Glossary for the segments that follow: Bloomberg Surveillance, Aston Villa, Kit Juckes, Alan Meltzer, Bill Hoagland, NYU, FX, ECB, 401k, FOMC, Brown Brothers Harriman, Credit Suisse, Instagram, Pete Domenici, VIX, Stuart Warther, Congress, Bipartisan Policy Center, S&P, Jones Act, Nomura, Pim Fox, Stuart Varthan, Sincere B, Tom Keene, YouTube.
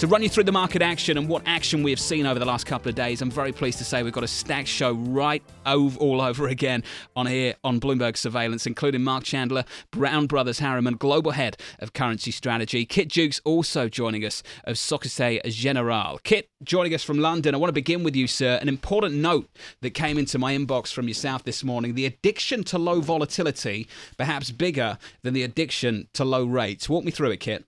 To run you through the market action and what action we have seen over the last couple of days, I'm very pleased to say we've got a stacked show right all over again on here on Bloomberg Surveillance, including Marc Chandler, Brown Brothers Harriman, Global Head of Currency Strategy. Kit Juckes also joining us of Societe Generale. Kit, joining us from London, I want to begin with you, sir. An important note that came into my inbox from yourself this morning, the addiction to low volatility, perhaps bigger than the addiction to low rates. Walk me through it, Kit.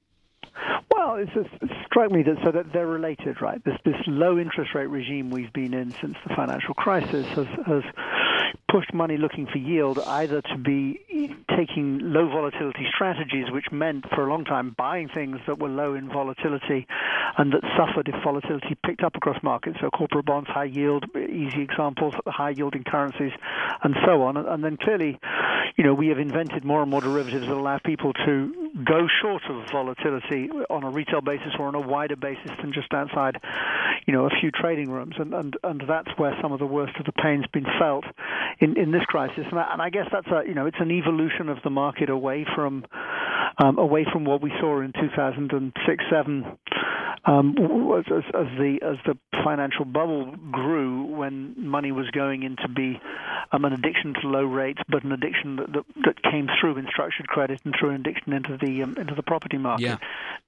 Well, it's just struck me that so that they're related, right? This low interest rate regime we've been in since the financial crisis has pushed money looking for yield either to be taking low volatility strategies, which meant for a long time buying things that were low in volatility and that suffered if volatility picked up across markets. So corporate bonds, high yield, easy examples, high yielding currencies, and so on. And then clearly, you know, we have invented more and more derivatives that allow people to go short of volatility on a retail basis or on a wider basis than just outside, you know, a few trading rooms. And that's where some of the worst of the pain's been felt in this crisis. And I guess that's a, you know, it's an evolution of the market away from what we saw in 2006-07. As the financial bubble grew, when money was going in to be an addiction to low rates, but an addiction that came through in structured credit and through an addiction into the property market. Yeah.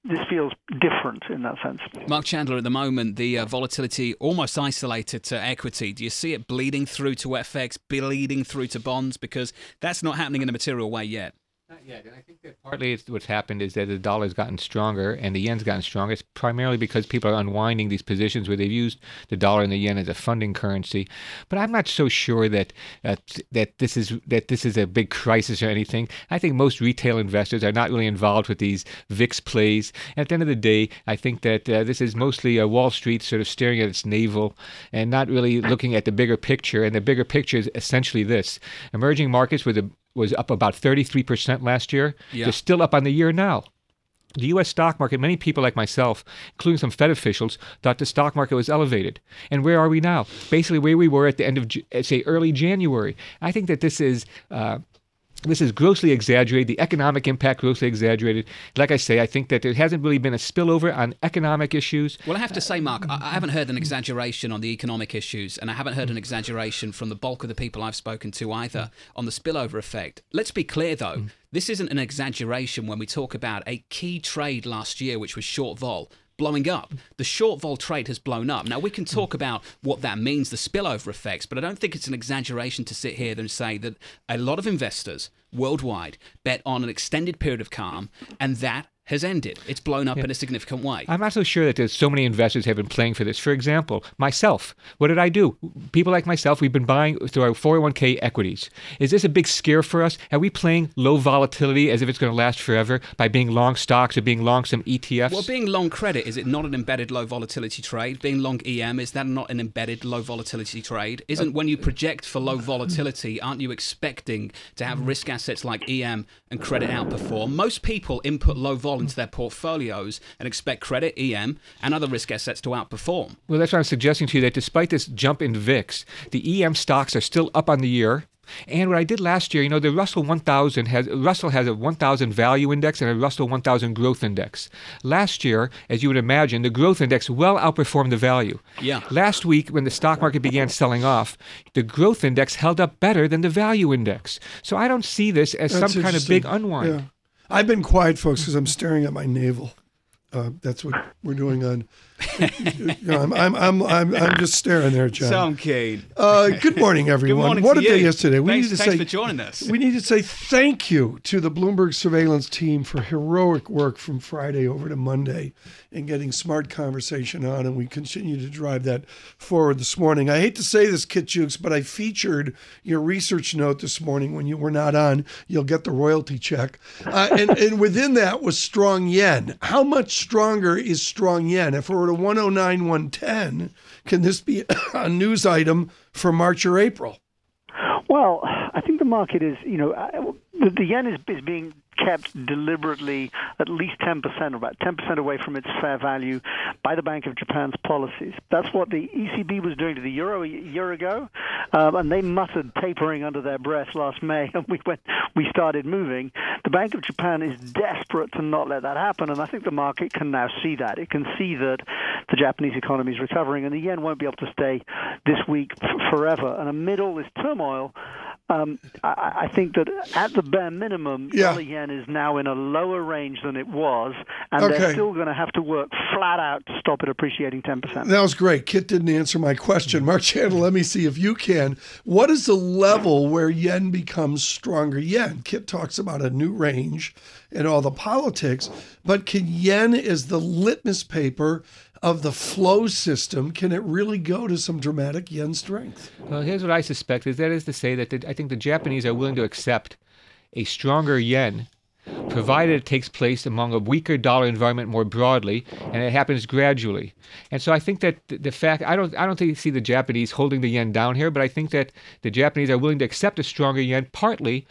This feels different in that sense. Marc Chandler, at the moment, the volatility almost isolated to equity. Do you see it bleeding through to FX, bleeding through to bonds? Because that's not happening in a material way yet. Not yet, and I think that partly what's happened is that the dollar's gotten stronger and the yen's gotten stronger. It's primarily because people are unwinding these positions where they've used the dollar and the yen as a funding currency. But I'm not so sure that this is a big crisis or anything. I think most retail investors are not really involved with these VIX plays. At the end of the day, I think that this is mostly a Wall Street sort of staring at its navel and not really looking at the bigger picture. And the bigger picture is essentially this: emerging markets was up about 33% last year. Yeah. They're still up on the year now. The U.S. stock market, many people like myself, including some Fed officials, thought the stock market was elevated. And where are we now? Basically where we were at the end of, say, early January. I think that this is grossly exaggerated. The economic impact grossly exaggerated. Like I say, I think that there hasn't really been a spillover on economic issues. Well, I have to say, Mark, I haven't heard an exaggeration on the economic issues, and I haven't heard an exaggeration from the bulk of the people I've spoken to either on the spillover effect. Let's be clear, though. This isn't an exaggeration when we talk about a key trade last year, which was short vol, blowing up. The short vol trade has blown up. Now, we can talk about what that means, the spillover effects, but I don't think it's an exaggeration to sit here and say that a lot of investors worldwide bet on an extended period of calm, and that has ended. It's blown up in a significant way. I'm not so sure that there's so many investors have been playing for this. For example, myself. What did I do? People like myself, we've been buying through our 401k equities. Is this a big scare for us? Are we playing low volatility as if it's going to last forever by being long stocks or being long some ETFs? Well, being long credit, is it not an embedded low volatility trade? Being long EM, is that not an embedded low volatility trade? Isn't when you project for low volatility, aren't you expecting to have risk assets like EM and credit outperform? Most people input low vol into their portfolios and expect credit, EM, and other risk assets to outperform. Well, that's what I'm suggesting to you, that despite this jump in VIX, the EM stocks are still up on the year. And what I did last year, you know, the Russell has a 1,000 value index and a Russell 1,000 growth index. Last year, as you would imagine, the growth index well outperformed the value. Yeah. Last week, when the stock market began selling off, the growth index held up better than the value index. So I don't see this as some kind of big unwind. Yeah. I've been quiet, folks, because I'm staring at my navel. That's what we're doing on. You know, I'm just staring there, John. Tom Keene. Good morning, everyone. Good morning. What a day yesterday. Thanks for joining us. We need to say thank you to the Bloomberg Surveillance team for heroic work from Friday over to Monday in getting smart conversation on, and we continue to drive that forward this morning. I hate to say this, Kit Juckes, but I featured your research note this morning when you were not on. You'll get the royalty check. And within that was strong yen. How much stronger is strong yen? If we're to 109, 110, can this be a news item for March or April? Well, market is, you know, the yen is being kept deliberately at least 10%, about 10% away from its fair value by the Bank of Japan's policies. That's what the ECB was doing to the euro a year ago, and they muttered tapering under their breath last May, and we started moving. The Bank of Japan is desperate to not let that happen, and I think the market can now see that. It can see that the Japanese economy is recovering, and the yen won't be able to stay this weak forever. And amid all this turmoil, I think that at the bare minimum, dollar yen is now in a lower range than it was, and they're still going to have to work flat out to stop it appreciating 10%. That was great. Kit didn't answer my question. Marc Chandler, let me see if you can. What is the level where yen becomes stronger? Yen. Kit talks about a new range and all the politics, but can yen is the litmus paper of the flow system, can it really go to some dramatic yen strength? Well, here's what I suspect is that is to say that I think the Japanese are willing to accept a stronger yen, provided it takes place among a weaker dollar environment more broadly, and it happens gradually. And so I think that the fact I don't see the Japanese holding the yen down here, but I think that the Japanese are willing to accept a stronger yen partly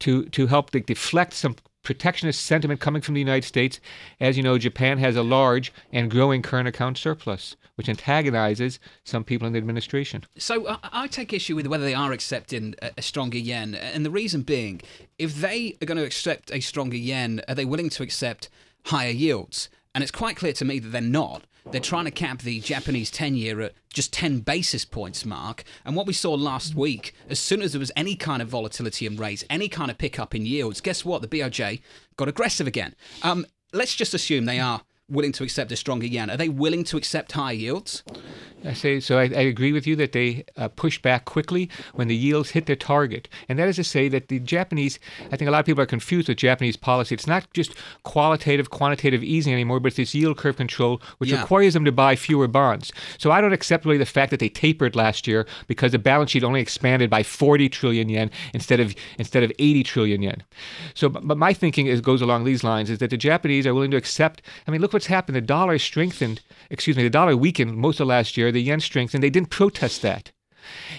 to help deflect some protectionist sentiment coming from the United States. As you know, Japan has a large and growing current account surplus, which antagonizes some people in the administration. So I take issue with whether they are accepting a stronger yen. And the reason being, if they are going to accept a stronger yen, are they willing to accept higher yields? And it's quite clear to me that they're not. They're trying to cap the Japanese 10-year at just 10 basis points, Mark. And what we saw last week, as soon as there was any kind of volatility in rates, any kind of pickup in yields, guess what? The BOJ got aggressive again. Let's just assume they are willing to accept a stronger yen. Are they willing to accept high yields? I say so. I agree with you that they push back quickly when the yields hit their target. And that is to say that the Japanese, I think a lot of people are confused with Japanese policy. It's not just qualitative, quantitative easing anymore, but it's this yield curve control, which requires them to buy fewer bonds. So I don't accept really the fact that they tapered last year because the balance sheet only expanded by 40 trillion yen instead of 80 trillion yen. So, but my thinking goes along these lines, is that the Japanese are willing to accept, I mean, look what's happened. The dollar weakened most of last year. The yen strengthened. They didn't protest that.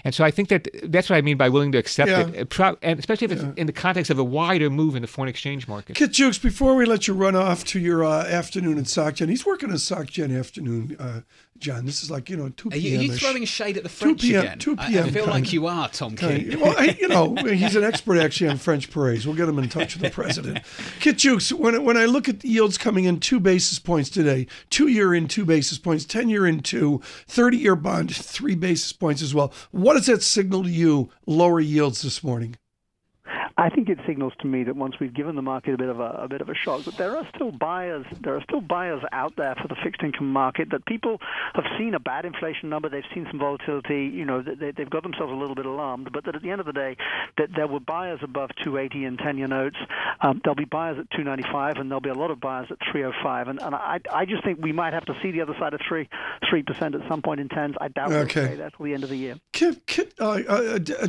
And so I think that that's what I mean by willing to accept it, and especially if it's in the context of a wider move in the foreign exchange market. Kit Juckes, before we let you run off to your afternoon at SocGen, he's working on SocGen afternoon, John. This is like, 2 p.m. Are you throwing shade at the French 2 p.m. again? 2 p.m. I feel like you are, Tom Keene. Well, he's an expert actually on French parades. We'll get him in touch with the president. Kit Juckes, when I look at the yields coming in 2 basis points today, 2-year in 2 basis points, 10-year in 2, 30-year bond 3 basis points as well. What does that signal to you, lower yields this morning? I think it signals to me that once we've given the market a bit of a shock, that there are still buyers out there for the fixed income market. That people have seen a bad inflation number, they've seen some volatility, they've got themselves a little bit alarmed. But that at the end of the day, that there were buyers above 280 in 10-year notes. There'll be buyers at 295, and there'll be a lot of buyers at 305. And I just think we might have to see the other side of 3% at some point in tens. I doubt we'll stay there till the end of the year.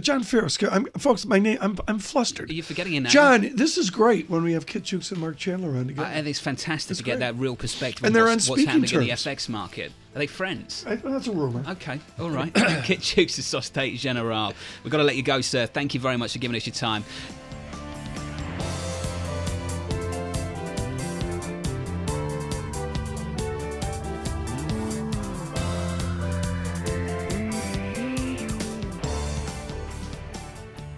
John Ferris, folks, I'm flustered. Are you forgetting your name? John, this is great when we have Kit Juckes and Marc Chandler on together. And it's fantastic to get that real perspective on what's happening in the FX market. Are they friends? That's a rumor. Okay, all right. Kit Juckes is Societe Generale. We've got to let you go, sir. Thank you very much for giving us your time.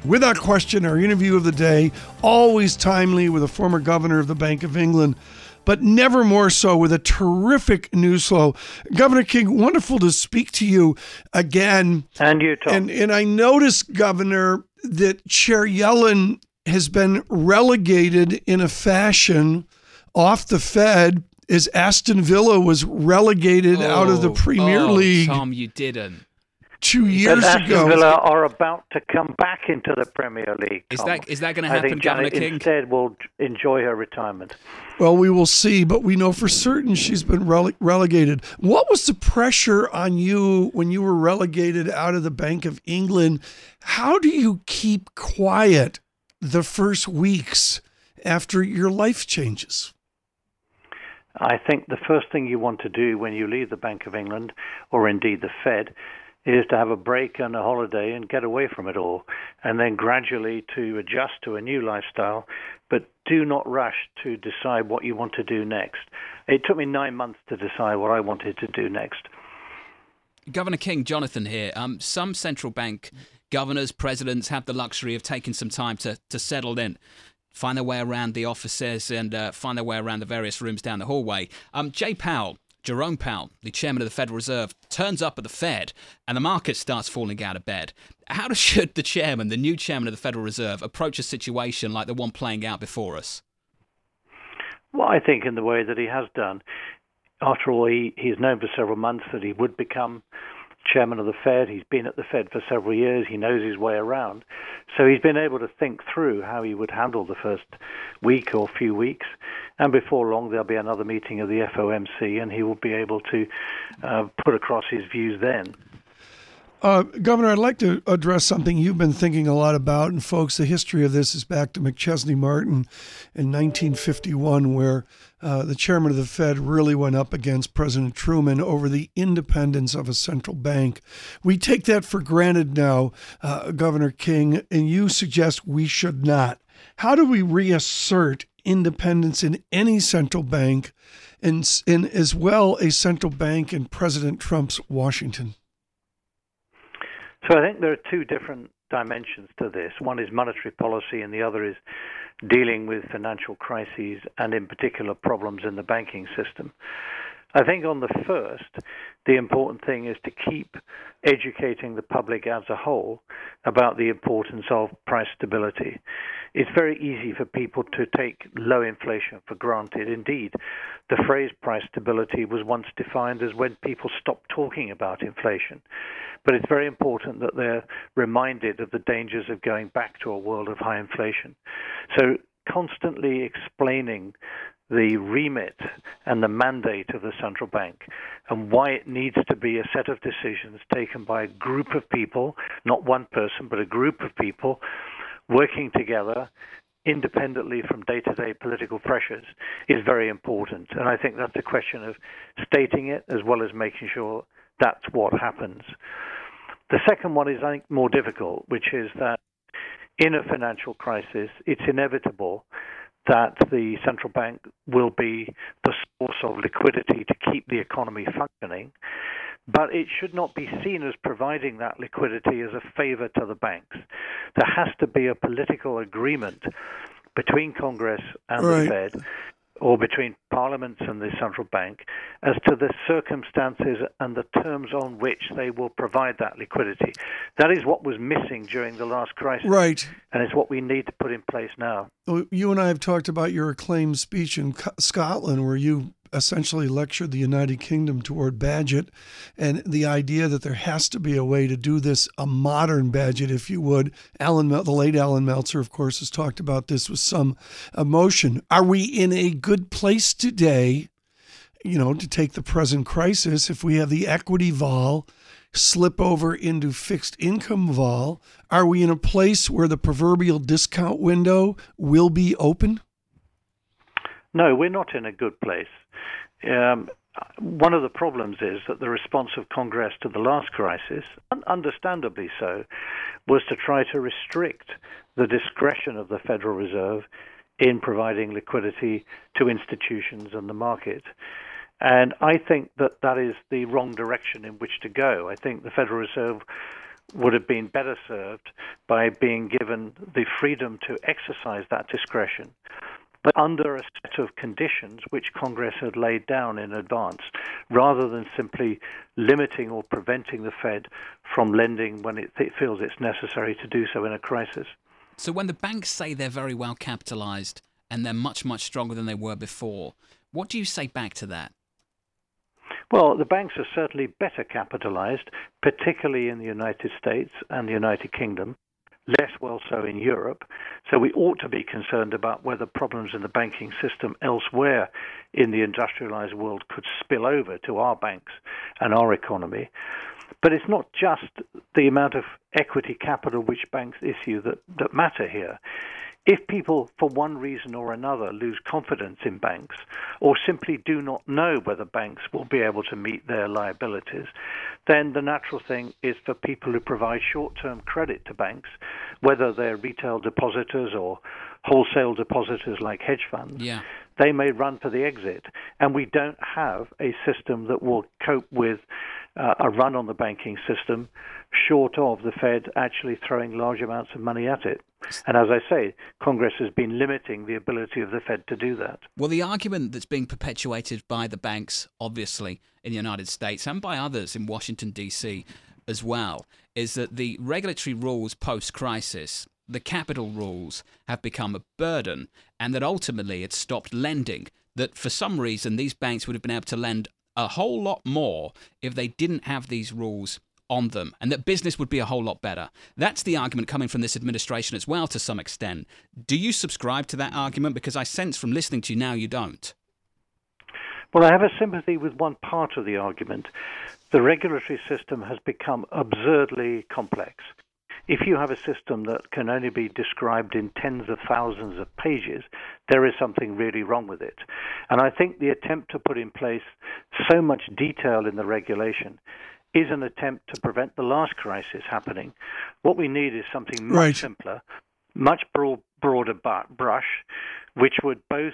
Without question, our interview of the day, always timely with a former governor of the Bank of England, but never more so with a terrific news flow. Governor King, wonderful to speak to you again. And you, Tom. And I noticed, Governor, that Chair Yellen has been relegated in a fashion off the Fed as Aston Villa was relegated out of the Premier League. Tom, you didn't. 2 years ago, Villa are about to come back into the Premier League. Is that going to happen, Governor King? Instead, will enjoy her retirement. Well, we will see, but we know for certain she's been relegated. What was the pressure on you when you were relegated out of the Bank of England? How do you keep quiet the first weeks after your life changes? I think the first thing you want to do when you leave the Bank of England, or indeed the Fed, is to have a break and a holiday and get away from it all, and then gradually to adjust to a new lifestyle, but do not rush to decide what you want to do next. It took me 9 months to decide what I wanted to do next. Governor King, Jonathan here. Some central bank governors, presidents have the luxury of taking some time to settle in, find their way around the offices and find their way around the various rooms down the hallway. Jerome Powell, the chairman of the Federal Reserve, turns up at the Fed and the market starts falling out of bed. How should the new chairman of the Federal Reserve, approach a situation like the one playing out before us? Well, I think in the way that he has done. After all, he's known for several months that he would become chairman of the Fed. He's been at the Fed for several years. He knows his way around. So he's been able to think through how he would handle the first week or few weeks. And before long, there'll be another meeting of the FOMC, and he will be able to put across his views then. Governor, I'd like to address something you've been thinking a lot about. And folks, the history of this is back to McChesney Martin in 1951, where the chairman of the Fed really went up against President Truman over the independence of a central bank. We take that for granted now, Governor King, and you suggest we should not. How do we reassert independence in any central bank and as well a central bank in President Trump's Washington? So I think there are two different dimensions to this. One is monetary policy and the other is dealing with financial crises and in particular problems in the banking system. I think on the first, the important thing is to keep educating the public as a whole about the importance of price stability. It's very easy for people to take low inflation for granted. Indeed, the phrase price stability was once defined as when people stop talking about inflation. But it's very important that they're reminded of the dangers of going back to a world of high inflation. So constantly explaining the remit and the mandate of the central bank and why it needs to be a set of decisions taken by a group of people, not one person, but a group of people working together independently from day-to-day political pressures is very important. And I think that's a question of stating it as well as making sure that's what happens. The second one is, I think, more difficult, which is that in a financial crisis, it's inevitable that the central bank will be the source of liquidity to keep the economy functioning, but it should not be seen as providing that liquidity as a favor to the banks. There has to be a political agreement between Congress and the Fed, or between parliaments and the central bank, as to the circumstances and the terms on which they will provide that liquidity. That is what was missing during the last crisis. Right. And it's what we need to put in place now. You and I have talked about your acclaimed speech in Scotland, where you essentially lectured the United Kingdom toward Badgett and the idea that there has to be a way to do this, a modern Badgett, if you would. The late Alan Meltzer, of course, has talked about this with some emotion. Are we in a good place today, to take the present crisis if we have the equity vol slip over into fixed income vol? Are we in a place where the proverbial discount window will be open? No, we're not in a good place. One of the problems is that the response of Congress to the last crisis, understandably so, was to try to restrict the discretion of the Federal Reserve in providing liquidity to institutions and the market. And I think that is the wrong direction in which to go. I think the Federal Reserve would have been better served by being given the freedom to exercise that discretion, but under a set of conditions which Congress had laid down in advance, rather than simply limiting or preventing the Fed from lending when it feels it's necessary to do so in a crisis. So when the banks say they're very well capitalized and they're much, much stronger than they were before, what do you say back to that? Well, the banks are certainly better capitalized, particularly in the United States and the United Kingdom. Less well so in Europe. So we ought to be concerned about whether problems in the banking system elsewhere in the industrialized world could spill over to our banks and our economy. But it's not just the amount of equity capital which banks issue that matter here. If people, for one reason or another, lose confidence in banks or simply do not know whether banks will be able to meet their liabilities, then the natural thing is for people who provide short-term credit to banks, whether they're retail depositors or wholesale depositors like hedge funds, they may run for the exit. And we don't have a system that will cope with a run on the banking system short of the Fed actually throwing large amounts of money at it. And as I say, Congress has been limiting the ability of the Fed to do that. Well, the argument that's being perpetuated by the banks, obviously, in the United States and by others in Washington, D.C. as well, is that the regulatory rules post-crisis, the capital rules, have become a burden, and that ultimately it's stopped lending, that for some reason these banks would have been able to lend a whole lot more if they didn't have these rules on them, and that business would be a whole lot better. That's the argument coming from this administration as well, to some extent. Do you subscribe to that argument? Because I sense from listening to you now you don't. Well, I have a sympathy with one part of the argument. The regulatory system has become absurdly complex. If you have a system that can only be described in tens of thousands of pages, there is something really wrong with it. And I think the attempt to put in place so much detail in the regulation is an attempt to prevent the last crisis happening. What we need is something much simpler, much broader brush, which would both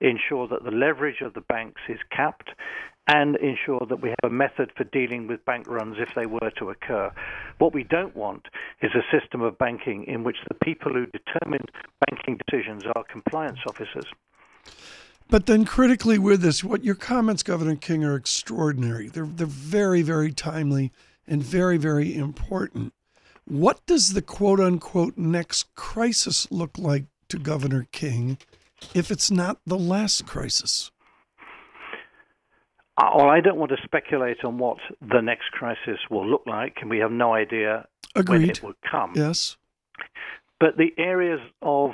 ensure that the leverage of the banks is capped and ensure that we have a method for dealing with bank runs if they were to occur. What we don't want is a system of banking in which the people who determine banking decisions are compliance officers. But then critically with this, what your comments, Governor King, are extraordinary. They're very, very timely and very, very important. What does the quote-unquote next crisis look like to Governor King if it's not the last crisis? Well, I don't want to speculate on what the next crisis will look like, and we have no idea when it will come. Yes. But the areas of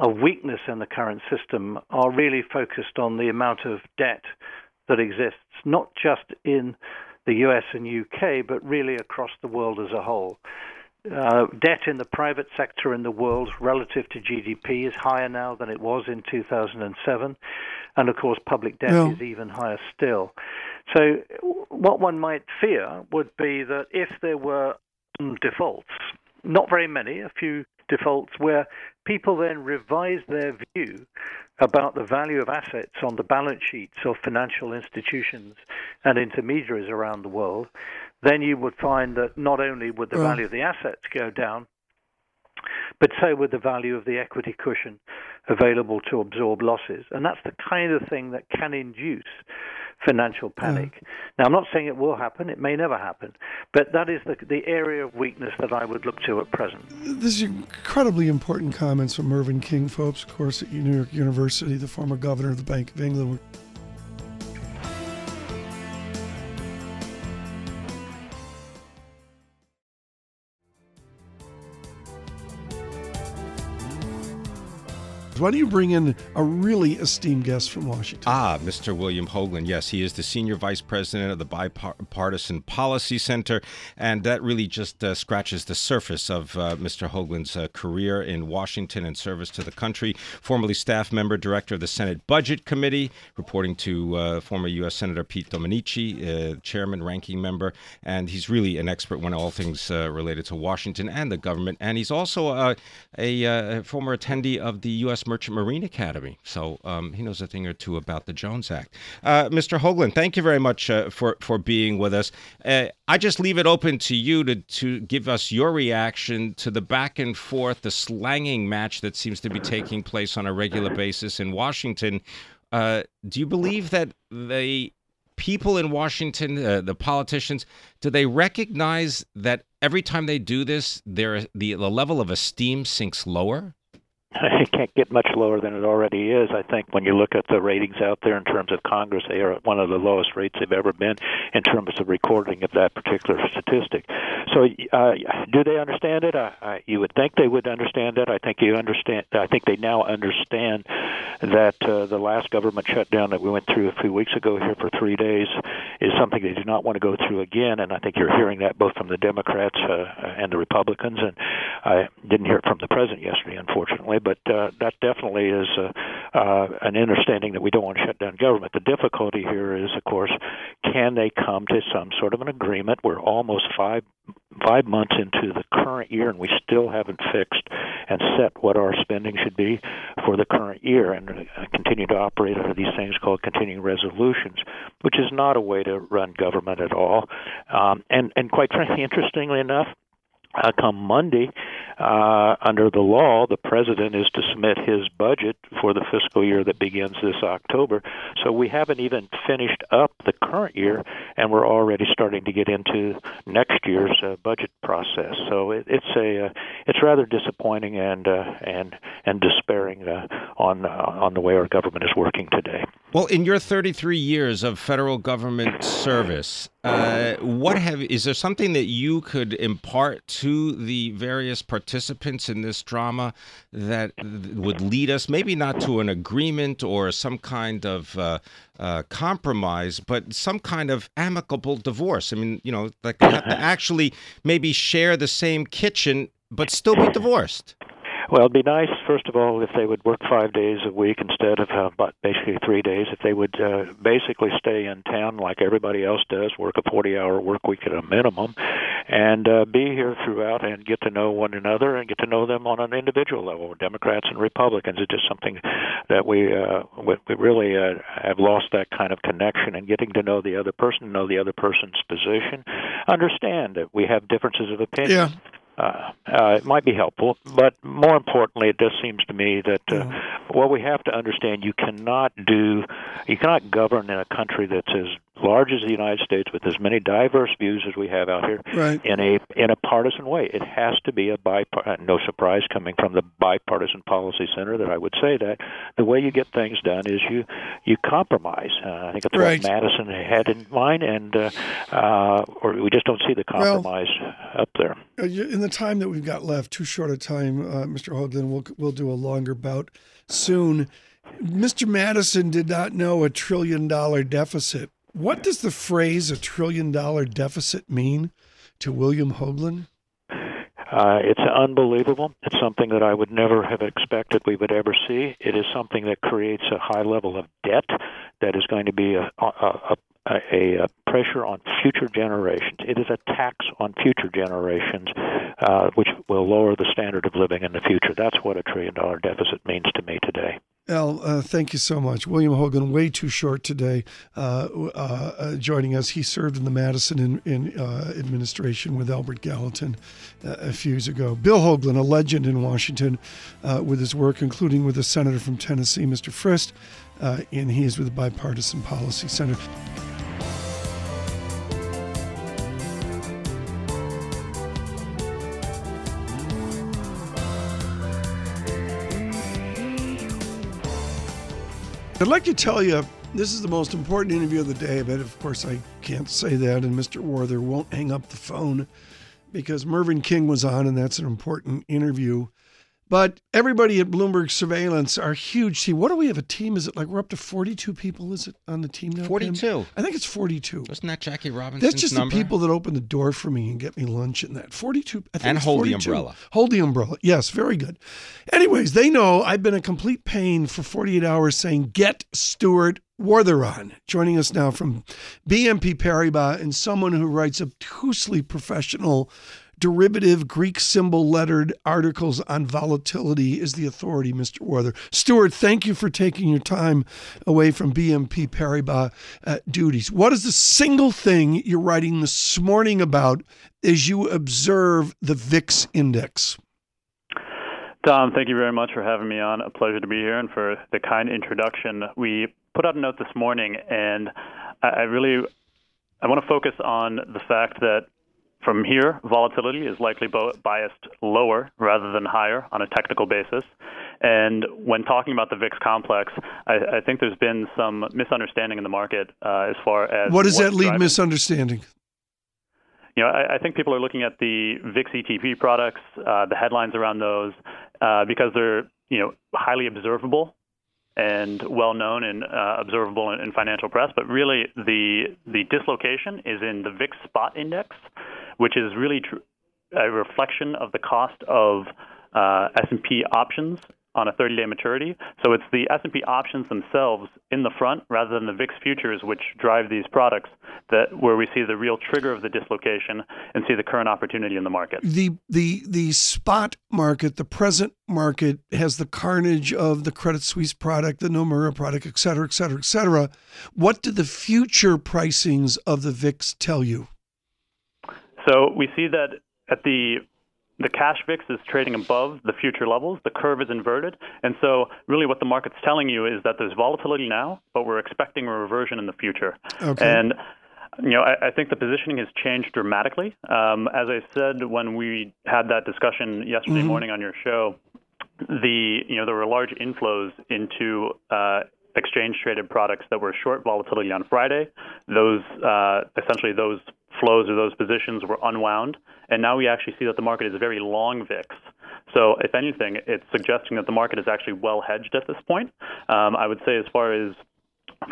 a weakness in the current system are really focused on the amount of debt that exists, not just in the US and UK, but really across the world as a whole. Debt in the private sector in the world relative to GDP is higher now than it was in 2007. And of course, public debt is even higher still. So what one might fear would be that if there were defaults, not very many, a few defaults, where people then revise their view about the value of assets on the balance sheets of financial institutions and intermediaries around the world, then you would find that not only would the value of the assets go down, but so would the value of the equity cushion available to absorb losses. And that's the kind of thing that can induce financial panic. Now, I'm not saying it will happen. It may never happen. But that is the area of weakness that I would look to at present. This is incredibly important comments from Mervyn King, folks, of course, at New York University, the former governor of the Bank of England. Why do you bring in a really esteemed guest from Washington? Mr. William Hoagland. Yes, he is the Senior Vice President of the Bipartisan Policy Center. And that really just scratches the surface of Mr. Hoagland's career in Washington and service to the country. Formerly staff member, director of the Senate Budget Committee, reporting to former U.S. Senator Pete Domenici, chairman, ranking member. And he's really an expert when all things related to Washington and the government. And he's also a former attendee of the U.S. Merchant Marine Academy. So he knows a thing or two about the Jones Act. Mr. Hoagland, thank you very much for being with us. I just leave it open to you to give us your reaction to the back and forth, the slanging match that seems to be taking place on a regular basis in Washington. Do you believe that the people in Washington, the politicians, do they recognize that every time they do this, the level of esteem sinks lower? It can't get much lower than it already is. I think when you look at the ratings out there in terms of Congress, they are at one of the lowest rates they've ever been in terms of recording of that particular statistic. Do they understand it? You would think they would understand it. I think they now understand that the last government shutdown that we went through a few weeks ago here for 3 days is something they do not want to go through again. And I think you're hearing that both from the Democrats and the Republicans. And I didn't hear it from the president yesterday, unfortunately. But that definitely is an understanding that we don't want to shut down government. The difficulty here is, of course, can they come to some sort of an agreement? We're almost five months into the current year, and we still haven't fixed and set what our spending should be for the current year, and continue to operate under these things called continuing resolutions, which is not a way to run government at all. And quite frankly, interestingly enough, come Monday, under the law, the president is to submit his budget for the fiscal year that begins this October. So we haven't even finished up the current year, and we're already starting to get into next year's budget process. So it's rather disappointing and despairing on the way our government is working today. Well, in your 33 years of federal government service, is there something that you could impart to the various participants in this drama that would lead us, maybe not to an agreement or some kind of compromise, but some kind of amicable divorce? I mean, like they have to actually maybe share the same kitchen, but still be divorced. Well, it'd be nice, first of all, if they would work 5 days a week instead of basically 3 days. If they would basically stay in town like everybody else does, work a 40-hour work week at a minimum, and be here throughout and get to know one another and get to know them on an individual level, Democrats and Republicans. It's just something that we really have lost that kind of connection, and getting to know the other person, know the other person's position, understand that we have differences of opinion. Yeah. It might be helpful, but more importantly, it just seems to me that what we have to understand, you cannot govern in a country that's as large as the United States with as many diverse views as we have out here, right, in a partisan way. It has to be no surprise coming from the Bipartisan Policy Center that I would say that the way you get things done is you compromise. I think that's right. What Madison had in mind, and or we just don't see the compromise up there. In the time that we've got left, too short a time, Mr. Hoagland, we'll do a longer bout soon. Mr. Madison did not know a trillion-dollar deficit. What does the phrase "a trillion-dollar deficit" mean to William Hoagland? It's unbelievable. It's something that I would never have expected we would ever see. It is something that creates a high level of debt that is going to be a pressure on future generations. It is a tax on future generations, which will lower the standard of living in the future. That's what a trillion-dollar deficit means to me today. Al, thank you so much. William Hoagland, way too short today, joining us. He served in the Madison administration with Albert Gallatin a few years ago. Bill Hoagland, a legend in Washington with his work, including with the senator from Tennessee, Mr. Frist, and he is with the Bipartisan Policy Center. I'd like to tell you, this is the most important interview of the day, but of course I can't say that, and Mr. Warther won't hang up the phone because Mervyn King was on, and that's an important interview. But everybody at Bloomberg Surveillance are huge team. What do we have a team? Is it like we're up to 42 people? Is it on the team now? 42. Pim? I think it's 42. Isn't that Jackie Robinson's number? That's just the people that open the door for me and get me lunch and that. 42. I think and hold 42. The umbrella. Hold the umbrella. Yes, very good. Anyways, they know I've been a complete pain for 48 hours saying, get Stuart Warther on. Joining us now from BNP Paribas, and someone who writes obtusely professional derivative Greek symbol lettered articles on volatility is the authority, Mr. Warther. Stuart, thank you for taking your time away from BNP Paribas duties. What is the single thing you're writing this morning about as you observe the VIX index? Tom, thank you very much for having me on. A pleasure to be here, and for the kind introduction. We put out a note this morning, and I want to focus on the fact that from here, volatility is likely biased lower rather than higher on a technical basis. And when talking about the VIX complex, I think there's been some misunderstanding in the market as far as what does that lead misunderstanding? I think people are looking at the VIX ETP products, the headlines around those, because they're, highly observable and well-known and observable in financial press. But really, the dislocation is in the VIX spot index, which is really a reflection of the cost of S&P options on a 30-day maturity. So it's the S&P options themselves in the front rather than the VIX futures, which drive these products, that where we see the real trigger of the dislocation and see the current opportunity in the market. The spot market, the present market, has the carnage of the Credit Suisse product, the Nomura product, et cetera, et cetera, et cetera. What do the future pricings of the VIX tell you? So we see that at the cash VIX is trading above the future levels. The curve is inverted. And so really what the market's telling you is that there's volatility now, but we're expecting a reversion in the future. Okay. And I think the positioning has changed dramatically. As I said when we had that discussion yesterday morning on your show, there were large inflows into exchange-traded products that were short volatility on Friday. Those flows or those positions were unwound, and now we actually see that the market is a very long VIX. So if anything, it's suggesting that the market is actually well hedged at this point. I would say as far as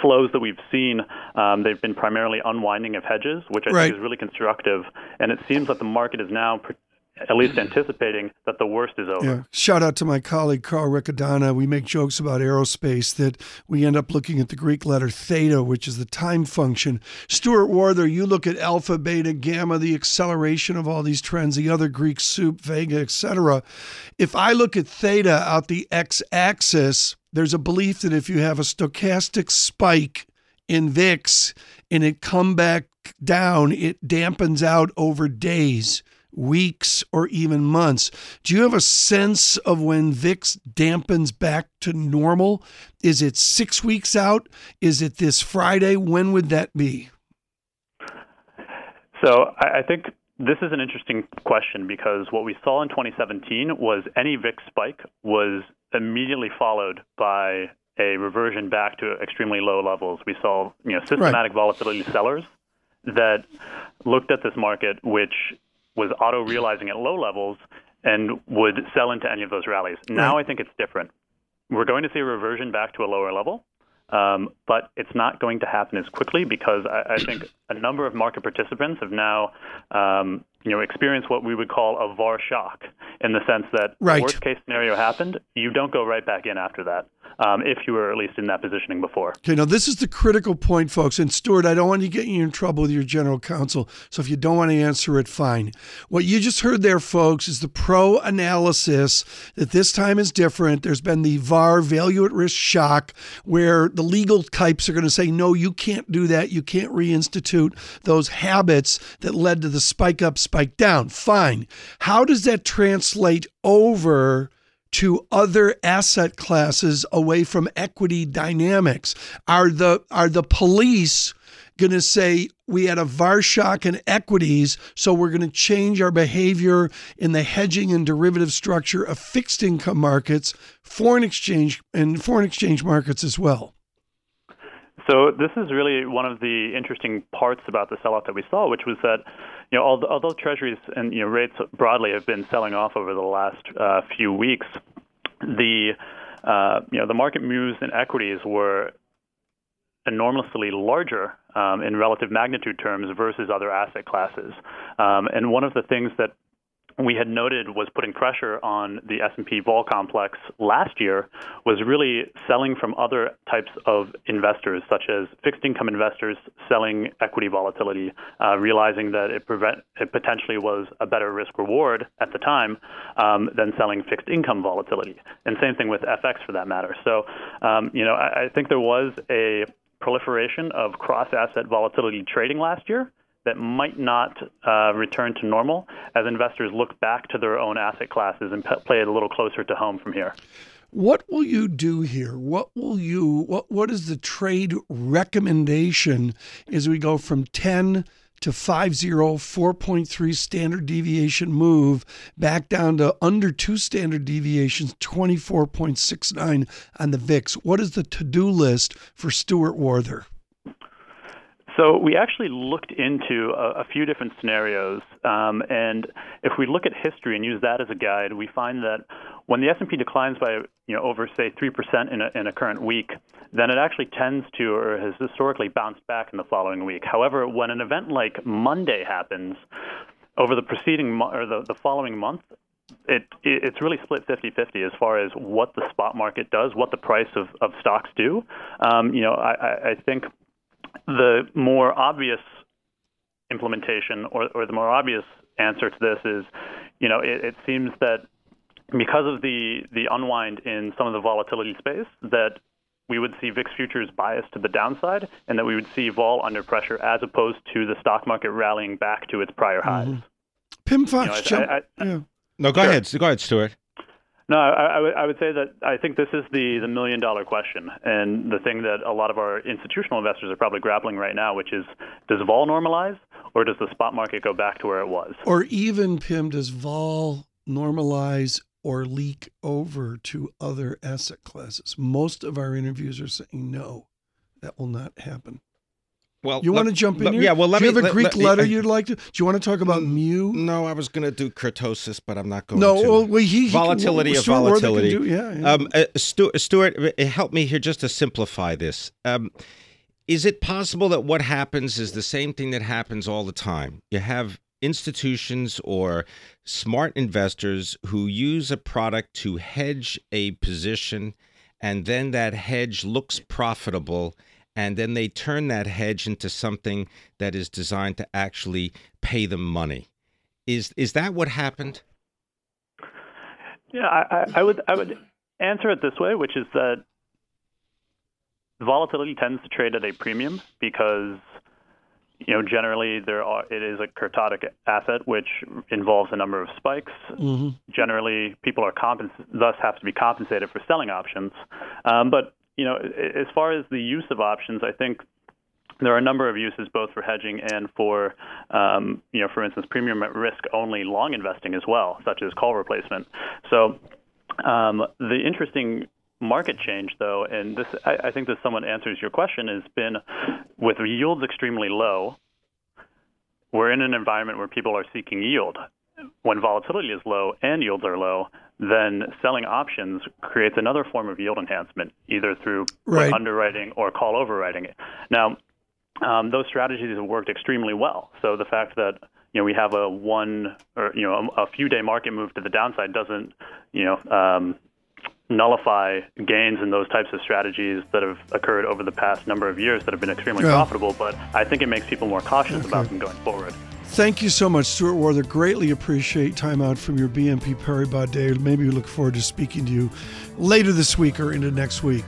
flows that we've seen, they've been primarily unwinding of hedges, which I think is really constructive, and it seems that the market is now at least anticipating that the worst is over. Yeah. Shout out to my colleague, Carl Riccadonna. We make jokes about aerospace that we end up looking at the Greek letter theta, which is the time function. Stuart Varthan, you look at alpha, beta, gamma, the acceleration of all these trends, the other Greek soup, vega, etc. If I look at theta out the x-axis, there's a belief that if you have a stochastic spike in VIX and it come back down, it dampens out over days, weeks, or even months. Do you have a sense of when VIX dampens back to normal? Is it 6 weeks out? Is it this Friday? When would that be? So I think this is an interesting question, because what we saw in 2017 was any VIX spike was immediately followed by a reversion back to extremely low levels. We saw systematic volatility sellers that looked at this market, which was auto-realizing at low levels and would sell into any of those rallies. Now I think it's different. We're going to see a reversion back to a lower level, but it's not going to happen as quickly, because I think a number of market participants have now experienced what we would call a VAR shock, in the sense that worst-case scenario happened, you don't go right back in after that, if you were at least in that positioning before. Okay, now this is the critical point, folks. And Stuart, I don't want to get you in trouble with your general counsel, so if you don't want to answer it, fine. What you just heard there, folks, is the pro-analysis that this time is different. There's been the VAR, value at risk shock, where the legal types are going to say, no, you can't do that. You can't reinstitute those habits that led to the spike up, spike down. Fine. How does that translate over to other asset classes away from equity dynamics? Are the police going to say we had a VAR shock in equities, so we're going to change our behavior in the hedging and derivative structure of fixed income markets, foreign exchange markets as well? So this is really one of the interesting parts about the sell-off that we saw, which was that, although treasuries and rates broadly have been selling off over the last few weeks, the market moves in equities were enormously larger in relative magnitude terms versus other asset classes. And one of the things that we had noted was putting pressure on the S&P vol complex last year was really selling from other types of investors, such as fixed income investors selling equity volatility, realizing that it potentially was a better risk reward at the time than selling fixed income volatility. And same thing with FX, for that matter. So, I think there was a proliferation of cross-asset volatility trading last year that might not return to normal as investors look back to their own asset classes and play it a little closer to home from here. What will you do here? What is the trade recommendation as we go from 10 to 50, 4.3 standard deviation move back down to under 2 standard deviations, 24.69 on the VIX? What is the to-do list for Stuart Varthan? So we actually looked into a few different scenarios, and if we look at history and use that as a guide, we find that when the S&P declines by over, say, 3% in a current week, then it actually tends to or has historically bounced back in the following week. However, when an event like Monday happens, over the preceding or the following month, it's really split 50-50 as far as what the spot market does, what the price of stocks do. I think the more obvious implementation or the more obvious answer to this is, it seems that because of the unwind in some of the volatility space, that we would see VIX futures biased to the downside and that we would see vol under pressure as opposed to the stock market rallying back to its prior highs. Mm-hmm. Pim Fox, No, go ahead. Go ahead, Stuart. No, I would say that I think this is the million-dollar question and the thing that a lot of our institutional investors are probably grappling right now, which is, does vol normalize or does the spot market go back to where it was? Or even, Pim, does vol normalize or leak over to other asset classes? Most of our interviews are saying, no, that will not happen. Well, you want to jump in here? Yeah, well, do you have a Greek letter you'd like to? Do you want to talk about mu? No, I was going to do kurtosis, but I'm not going to. No, well, volatility of volatility. Stuart, help me here just to simplify this. Is it possible that what happens is the same thing that happens all the time? You have institutions or smart investors who use a product to hedge a position, and then that hedge looks profitable, and then they turn that hedge into something that is designed to actually pay them money. Is that what happened? Yeah, I would answer it this way, which is that volatility tends to trade at a premium because generally it is a kurtotic asset, which involves a number of spikes. Mm-hmm. Generally, people are thus have to be compensated for selling options, but. As far as the use of options, I think there are a number of uses both for hedging and for, for instance, premium at risk only long investing as well, such as call replacement. So the interesting market change, though, and this I think this somewhat answers your question, has been with yields extremely low, we're in an environment where people are seeking yield. When volatility is low and yields are low, then selling options creates another form of yield enhancement, either through underwriting or call overwriting. Now, those strategies have worked extremely well. So the fact that we have a few day market move to the downside doesn't nullify gains in those types of strategies that have occurred over the past number of years that have been extremely profitable. But I think it makes people more cautious about them going forward. Thank you so much, Stuart Varthan. Greatly appreciate time out from your BNP Paribas day. Maybe we look forward to speaking to you later this week or into next week.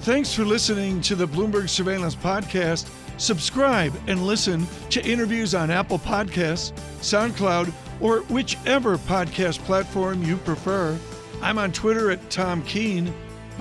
Thanks for listening to the Bloomberg Surveillance Podcast. Subscribe and listen to interviews on Apple Podcasts, SoundCloud, or whichever podcast platform you prefer. I'm on Twitter at Tom Keene.